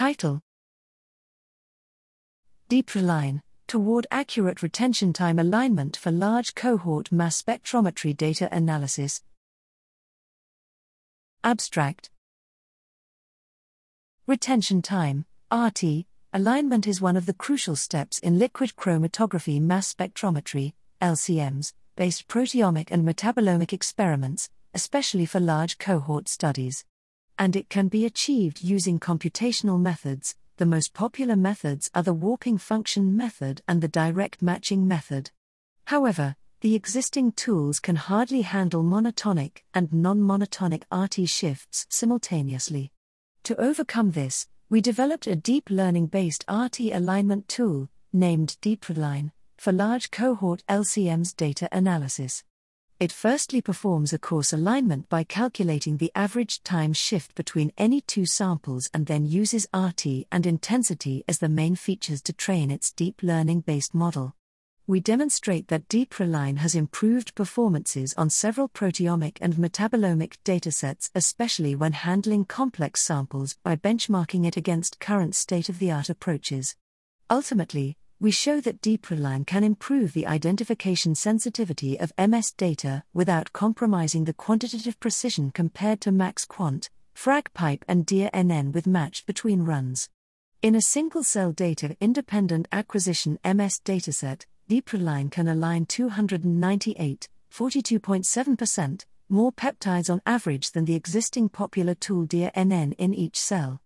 Title: DeepRTAlign, Toward Accurate Retention Time Alignment for Large Cohort Mass Spectrometry Data Analysis. Abstract. Retention time, RT, alignment is one of the crucial steps in liquid chromatography mass spectrometry, LC-MS, based proteomic and metabolomic experiments, especially for large cohort studies. And it can be achieved using computational methods. The most popular methods are the warping function method and the direct matching method. However, the existing tools can hardly handle monotonic and non-monotonic RT shifts simultaneously. To overcome this, we developed a deep learning-based RT alignment tool, named DeepRTAlign, for large cohort LC-MS data analysis. It firstly performs a course alignment by calculating the average time shift between any two samples and then uses RT and intensity as the main features to train its deep learning-based model. We demonstrate that DeepRTAlign has improved performances on several proteomic and metabolomic datasets, especially when handling complex samples by benchmarking it against current state-of-the-art approaches. Ultimately, we show that DeepRTAlign can improve the identification sensitivity of MS data without compromising the quantitative precision compared to MaxQuant, FragPipe and DIA-NN with matched between runs. In a single-cell data-independent acquisition MS dataset, DeepRTAlign can align 298, 42.7%, more peptides on average than the existing popular tool DIA-NN in each cell.